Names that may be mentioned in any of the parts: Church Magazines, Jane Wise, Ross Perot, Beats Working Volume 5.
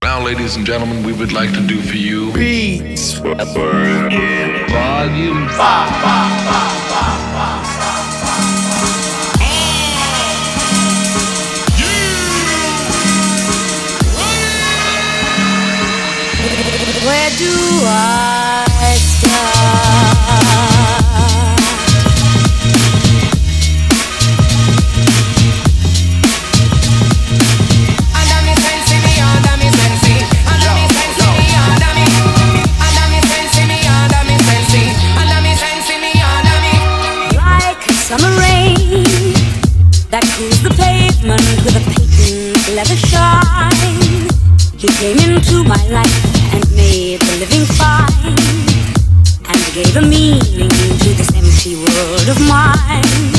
Now, ladies and gentlemen, we would like to do for you Beats Working Volume 5. Where do I start? Like summer rain that cools the pavement with a patent leather shine, he came into my life and made the living fine, and gave a meaning to this empty world of mine.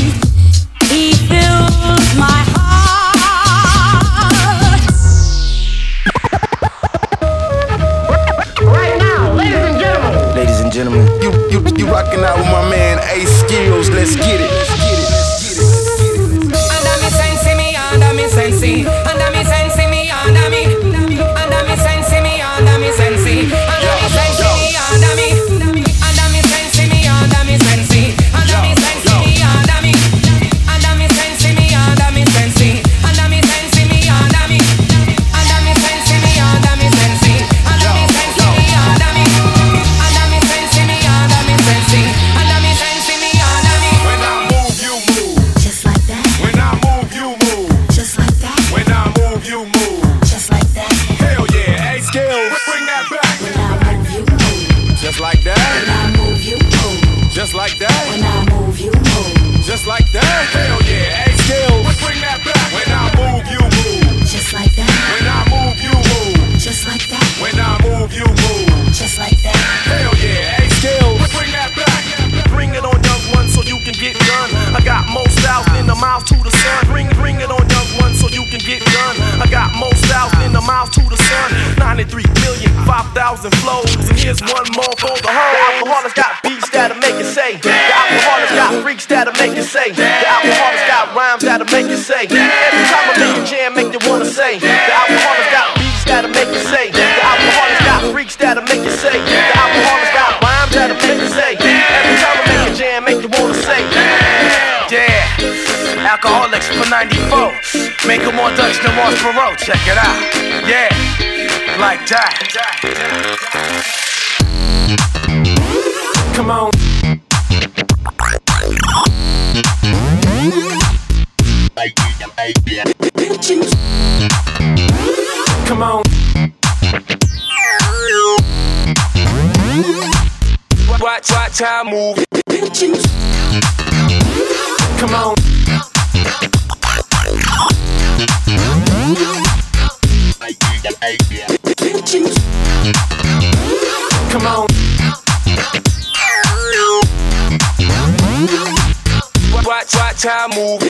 He filled my heart. Right now, ladies and gentlemen, you rockin' out with my man Ace Skills. Let's get it. Under me sensi me, under me sensi, under me sensi me, under me. Alcoholics for 94. Make them more Dutch than Ross Perot. Check it out. Yeah, like that. Come on. Come on. Watch how I move. Come on. Come on. Watch how I move.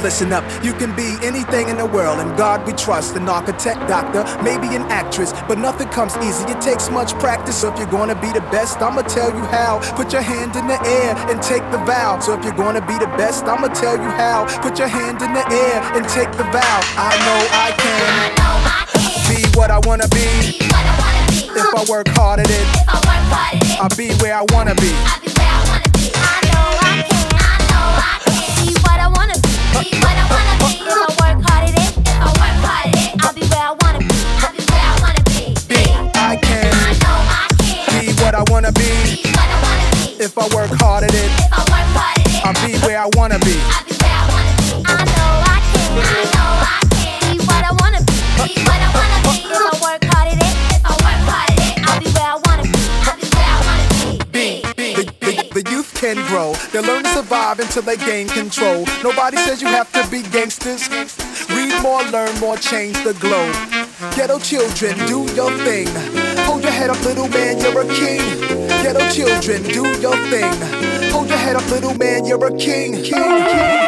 Listen up, you can be anything in the world, and God we trust, an architect, doctor, maybe an actress, but nothing comes easy, it takes much practice. So if you're gonna be the best, I'ma tell you how. Put your hand in the air and take the vow. So if you're gonna be the best, I'ma tell you how. Put your hand in the air and take the vow. I know I can, be what I wanna be. If I work hard at it, I'll be where I wanna be. If I work hard at it, I'll be where I wanna be. I know I can be what I wanna be. If I work hard at it, I'll be where I wanna be. The youth can grow. They learn to survive until they gain control. Nobody says you have to be gangsters. Read more, learn more, change the globe. Ghetto children, do your thing. Hold head up, little man, you're a king. Ghetto children, do your thing. Hold your head up, little man, you're a king. King, king.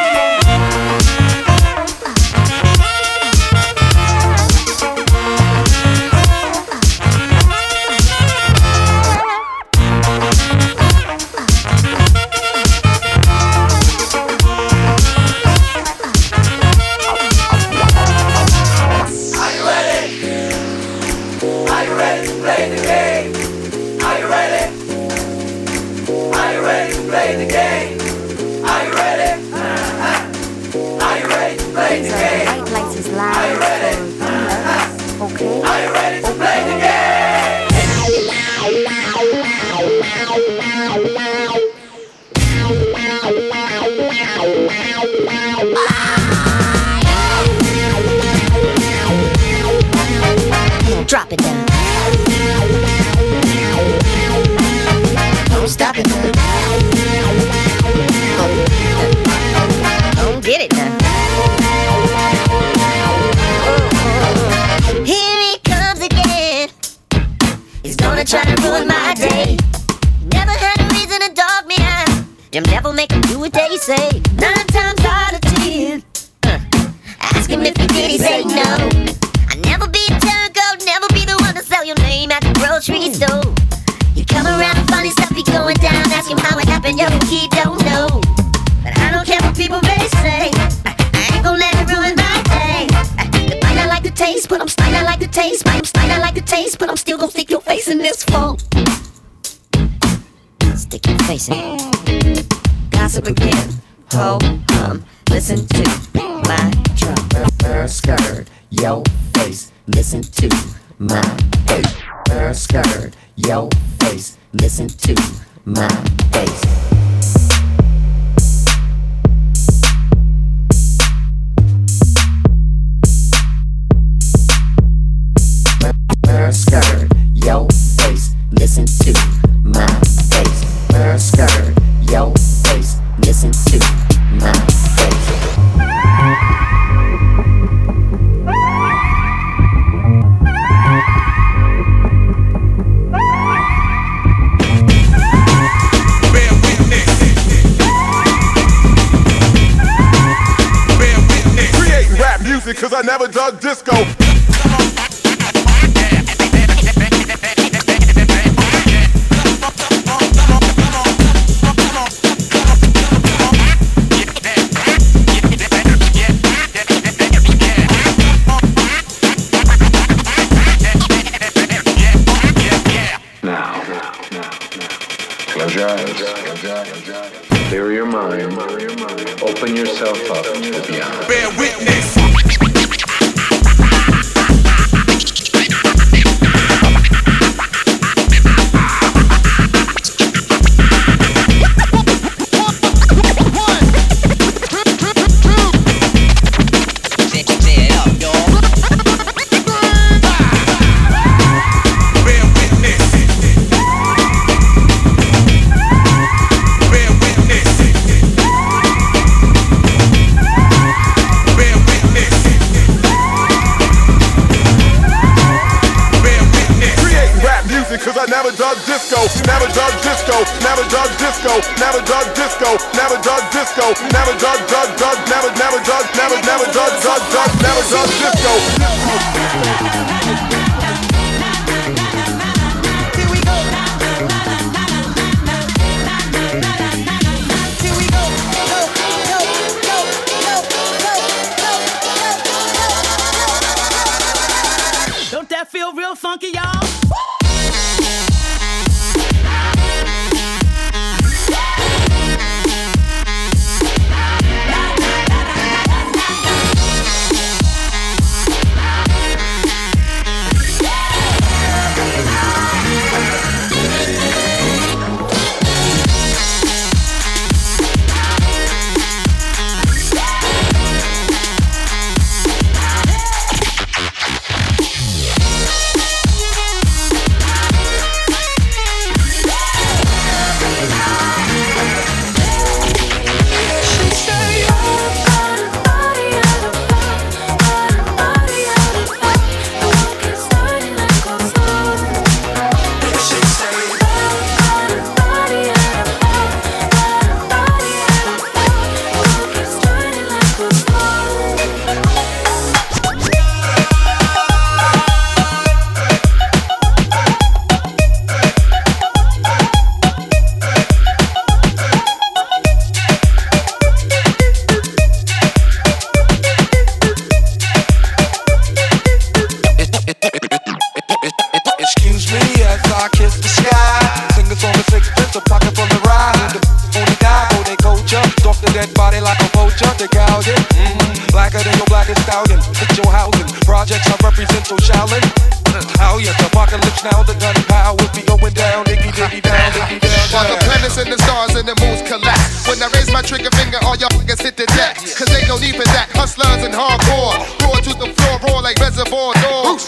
the gun power will be going down, diggy, diggy, down, diggy, down. While the planets and the stars and the moons collapse, when I raise my trigger finger, all y'all niggas hit the deck. Cause they don't even that, hustlers and hardcore. Roar to the floor, roar like reservoir dogs.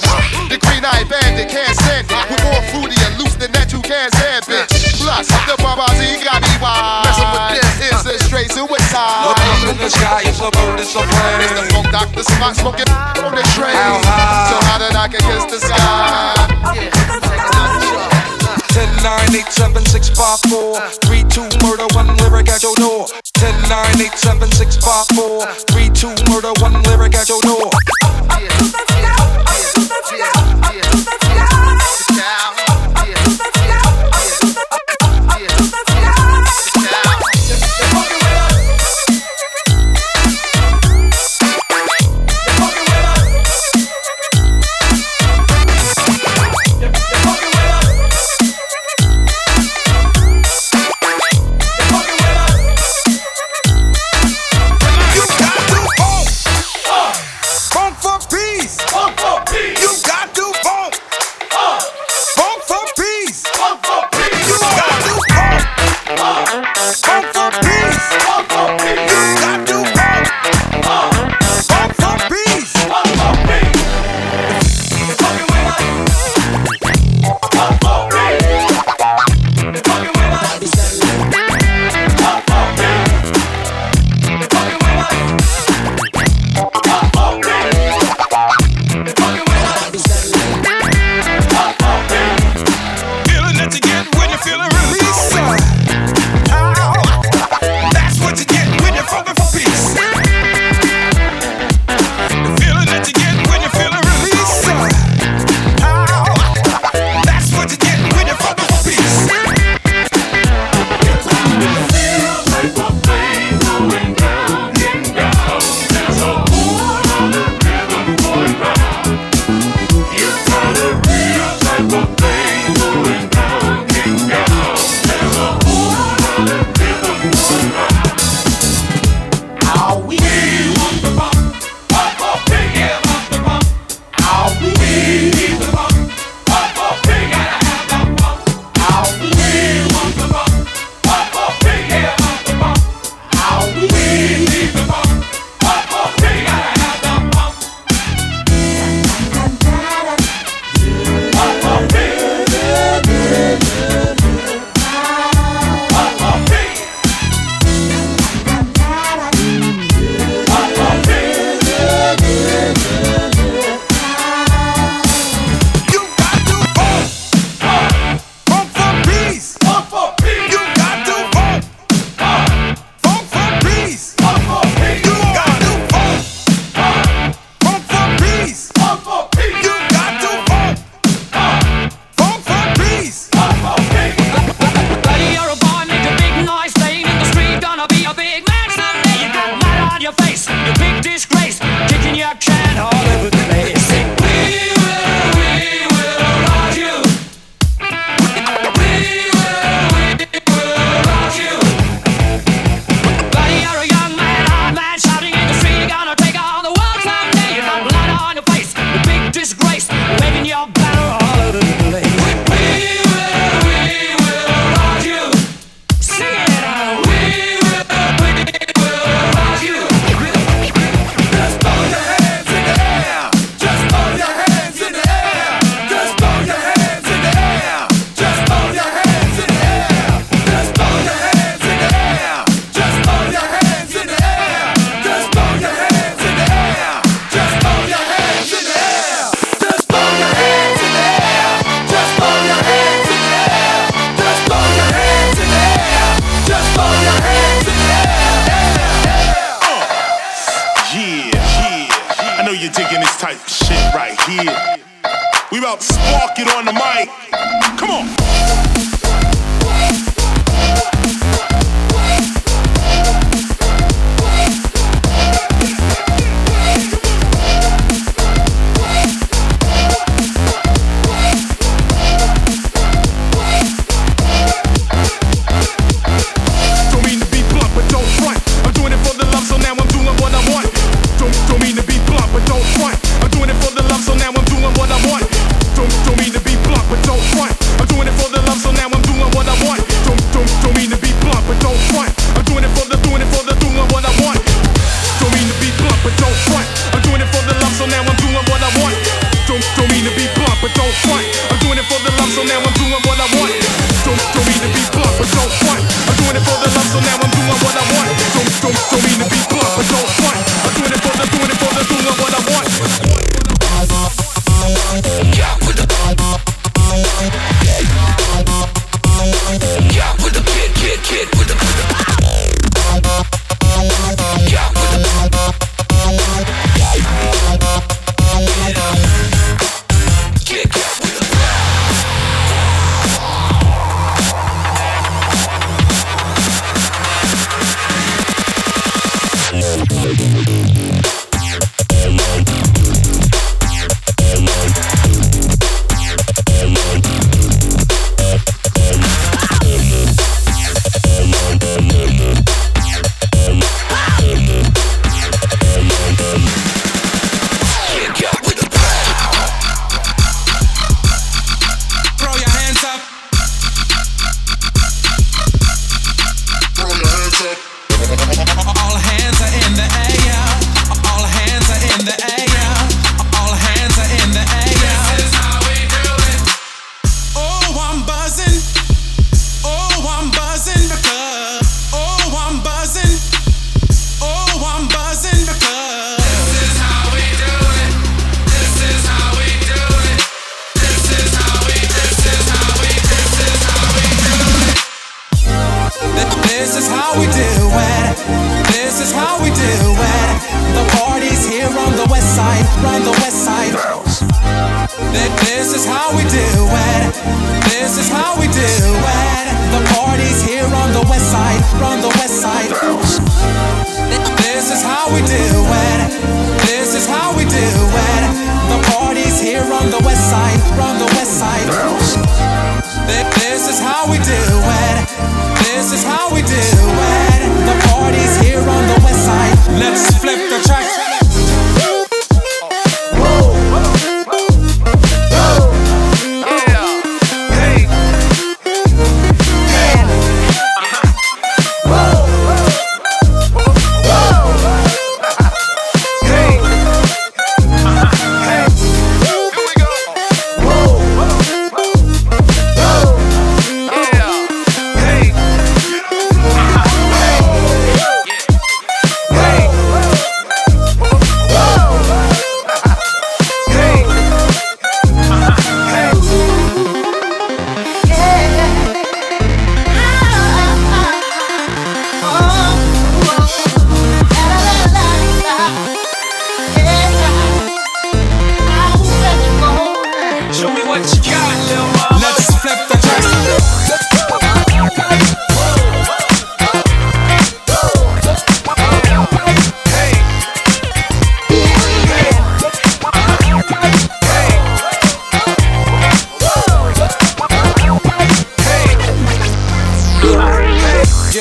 The green-eyed bandit can't stand it. We're more fruity and loose than that you can't stand, bitch. Plus, the Barbazi got me wide. Messing with this is a straight suicide. Look up in the sky, it's a bird, it's a plane. It's the funk doctor spot, smoking on the train. How high? So how did I get against the sky? 10, 9, 8, 7, 6, 5, 4 3, 2, murder, one lyric at your door. 10, 9, 8, 7, 6, 5, 4 3, 2, murder, one lyric at your door. Don't mean to be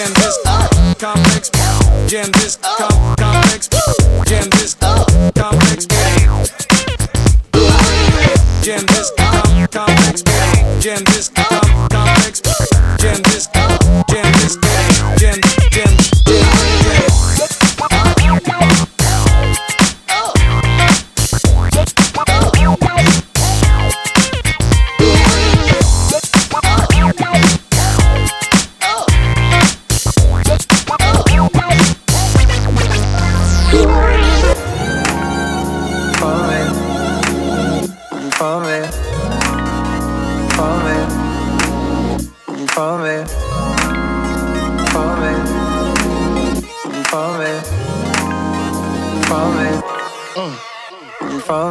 jam this complex, jam this complex, jam this complex, jam this complex, jam this complex, jam this, jam this, jam, jam, jam.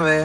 Hey.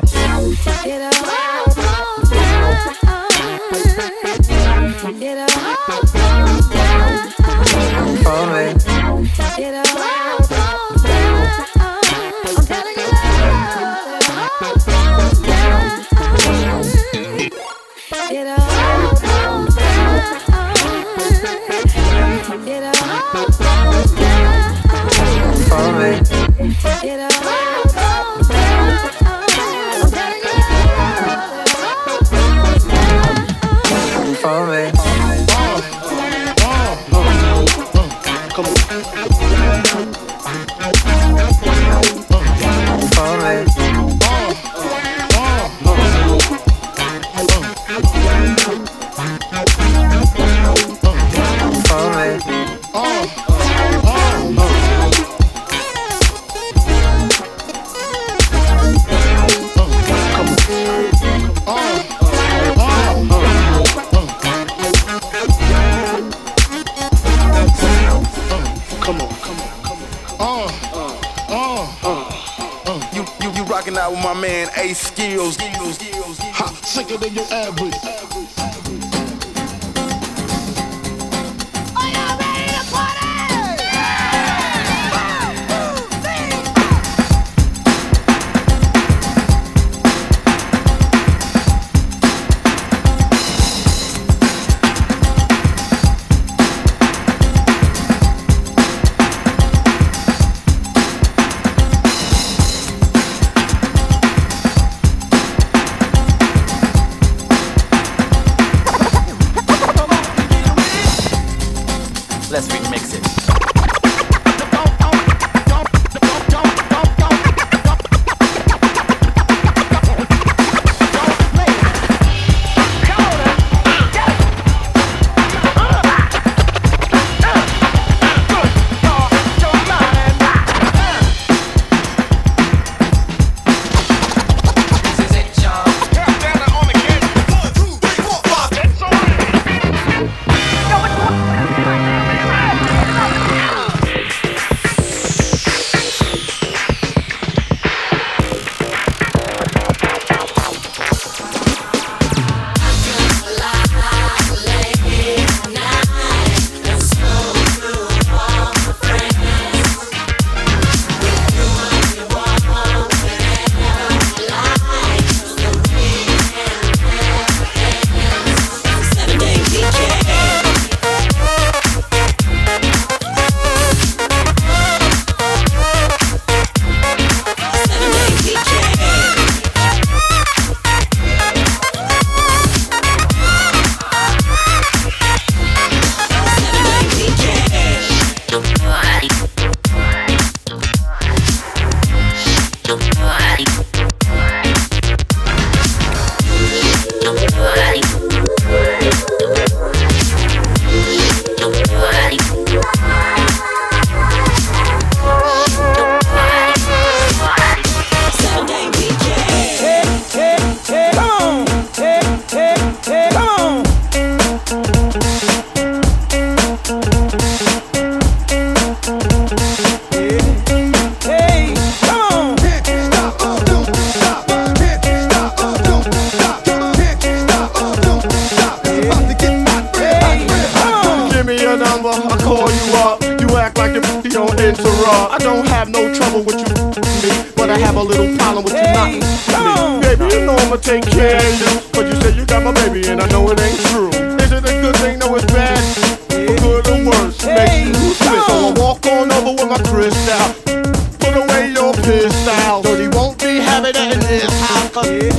for my crystal. Put away your pistol. Dirty won't be having it in this house.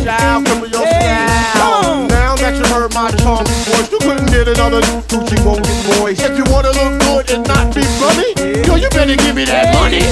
Shout from your style. Now that you heard my tongue voice, you couldn't get another Gucci won't get voice. If you wanna look good and not be funny, yo, you better give me that money.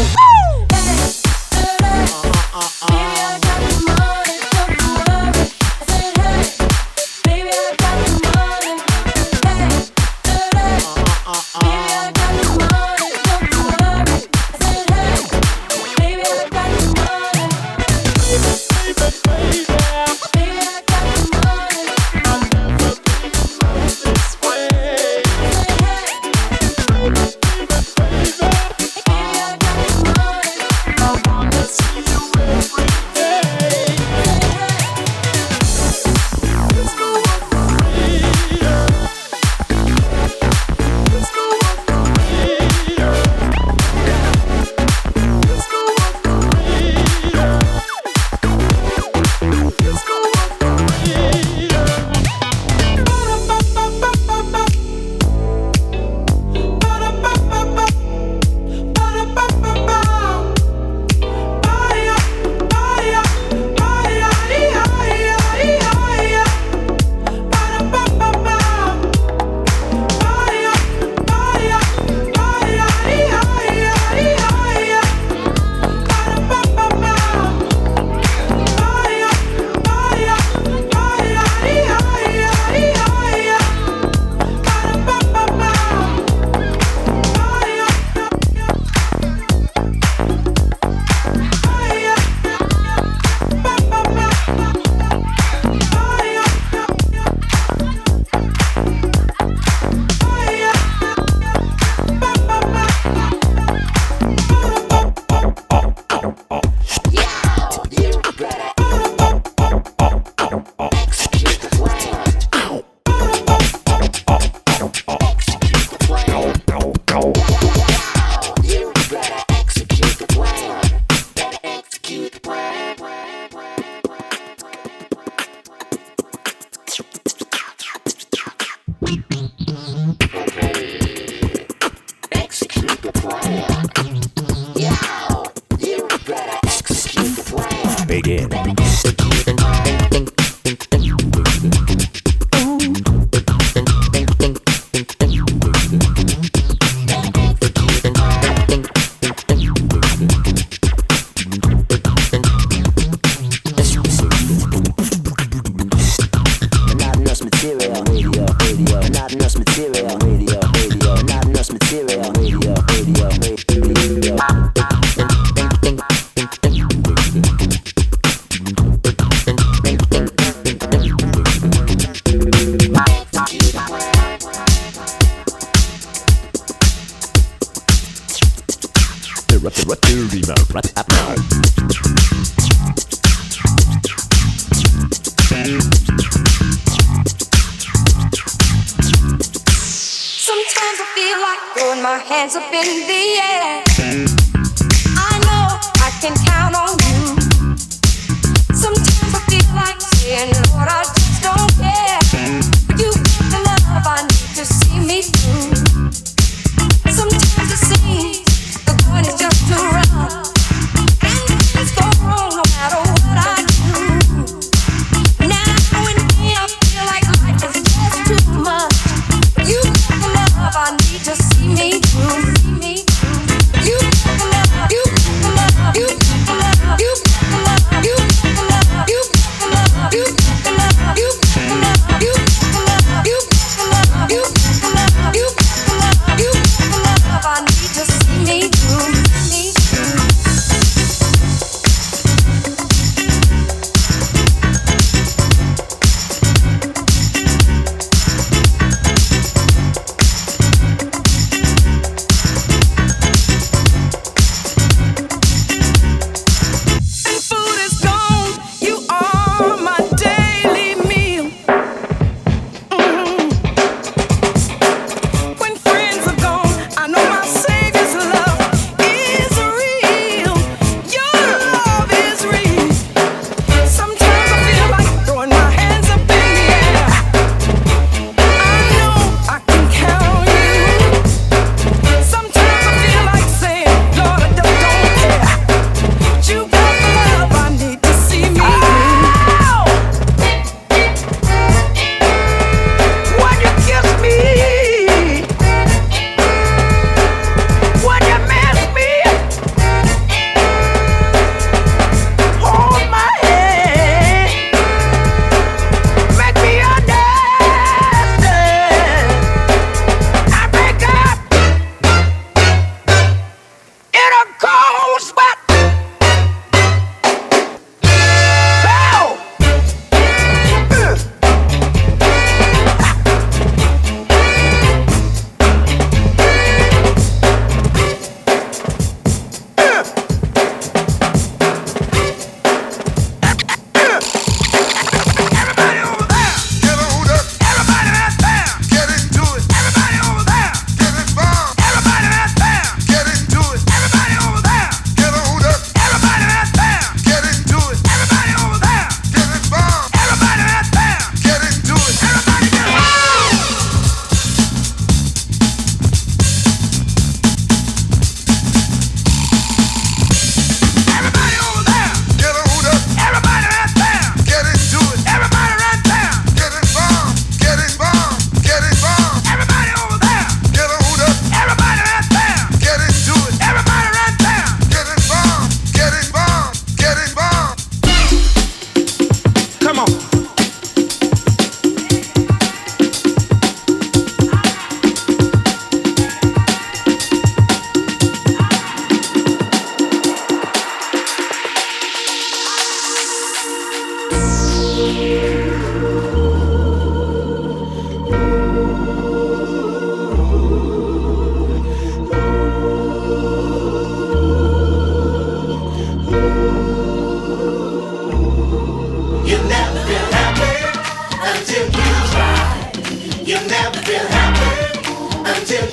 You got the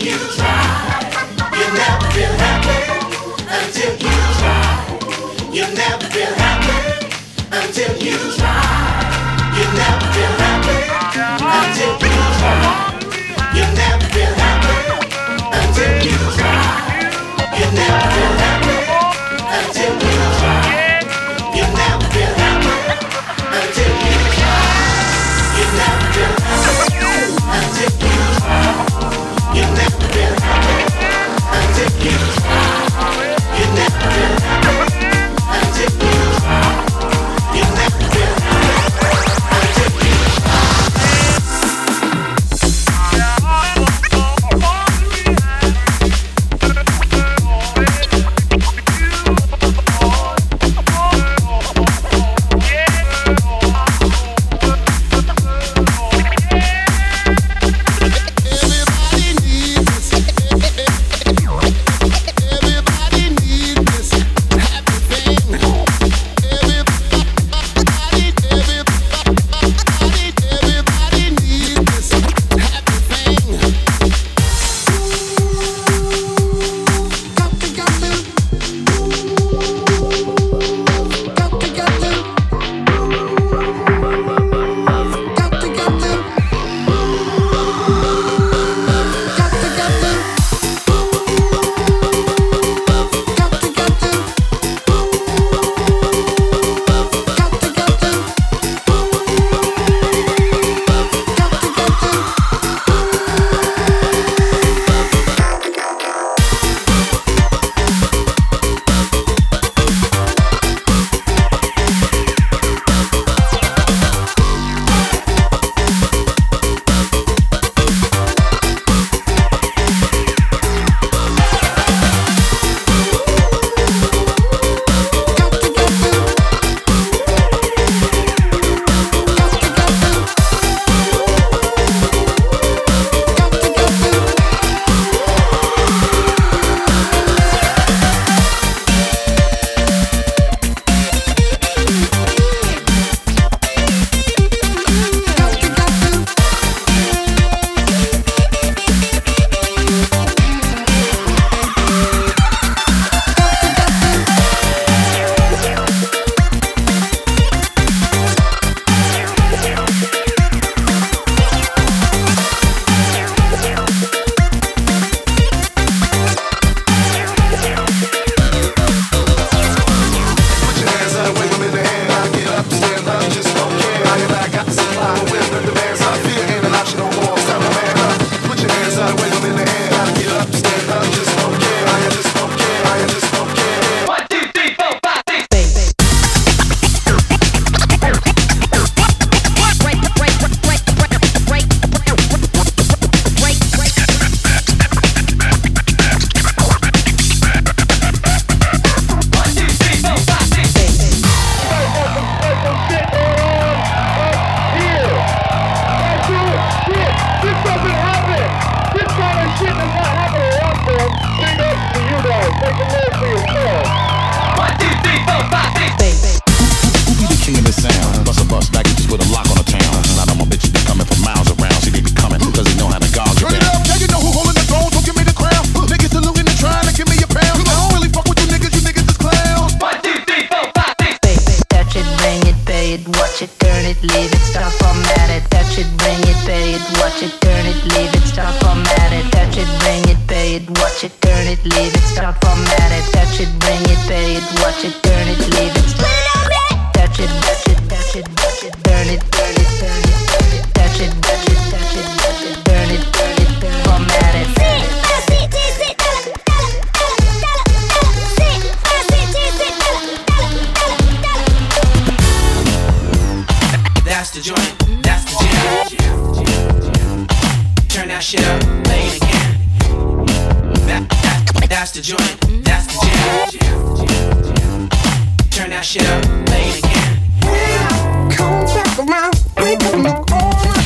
you try. You'll never feel happy until you try. You'll never feel happy until you try. You'll never feel happy until you try. You'll never feel happy until you try. You'll never feel happy until you try. You'll never feel happy until you try. You'll never feel happy until you try. You'll never feel happy until you try. You'll never feel happy until you try. You'll never feel happy until you Turn that shit up, play it again. Come back around, we can look all around.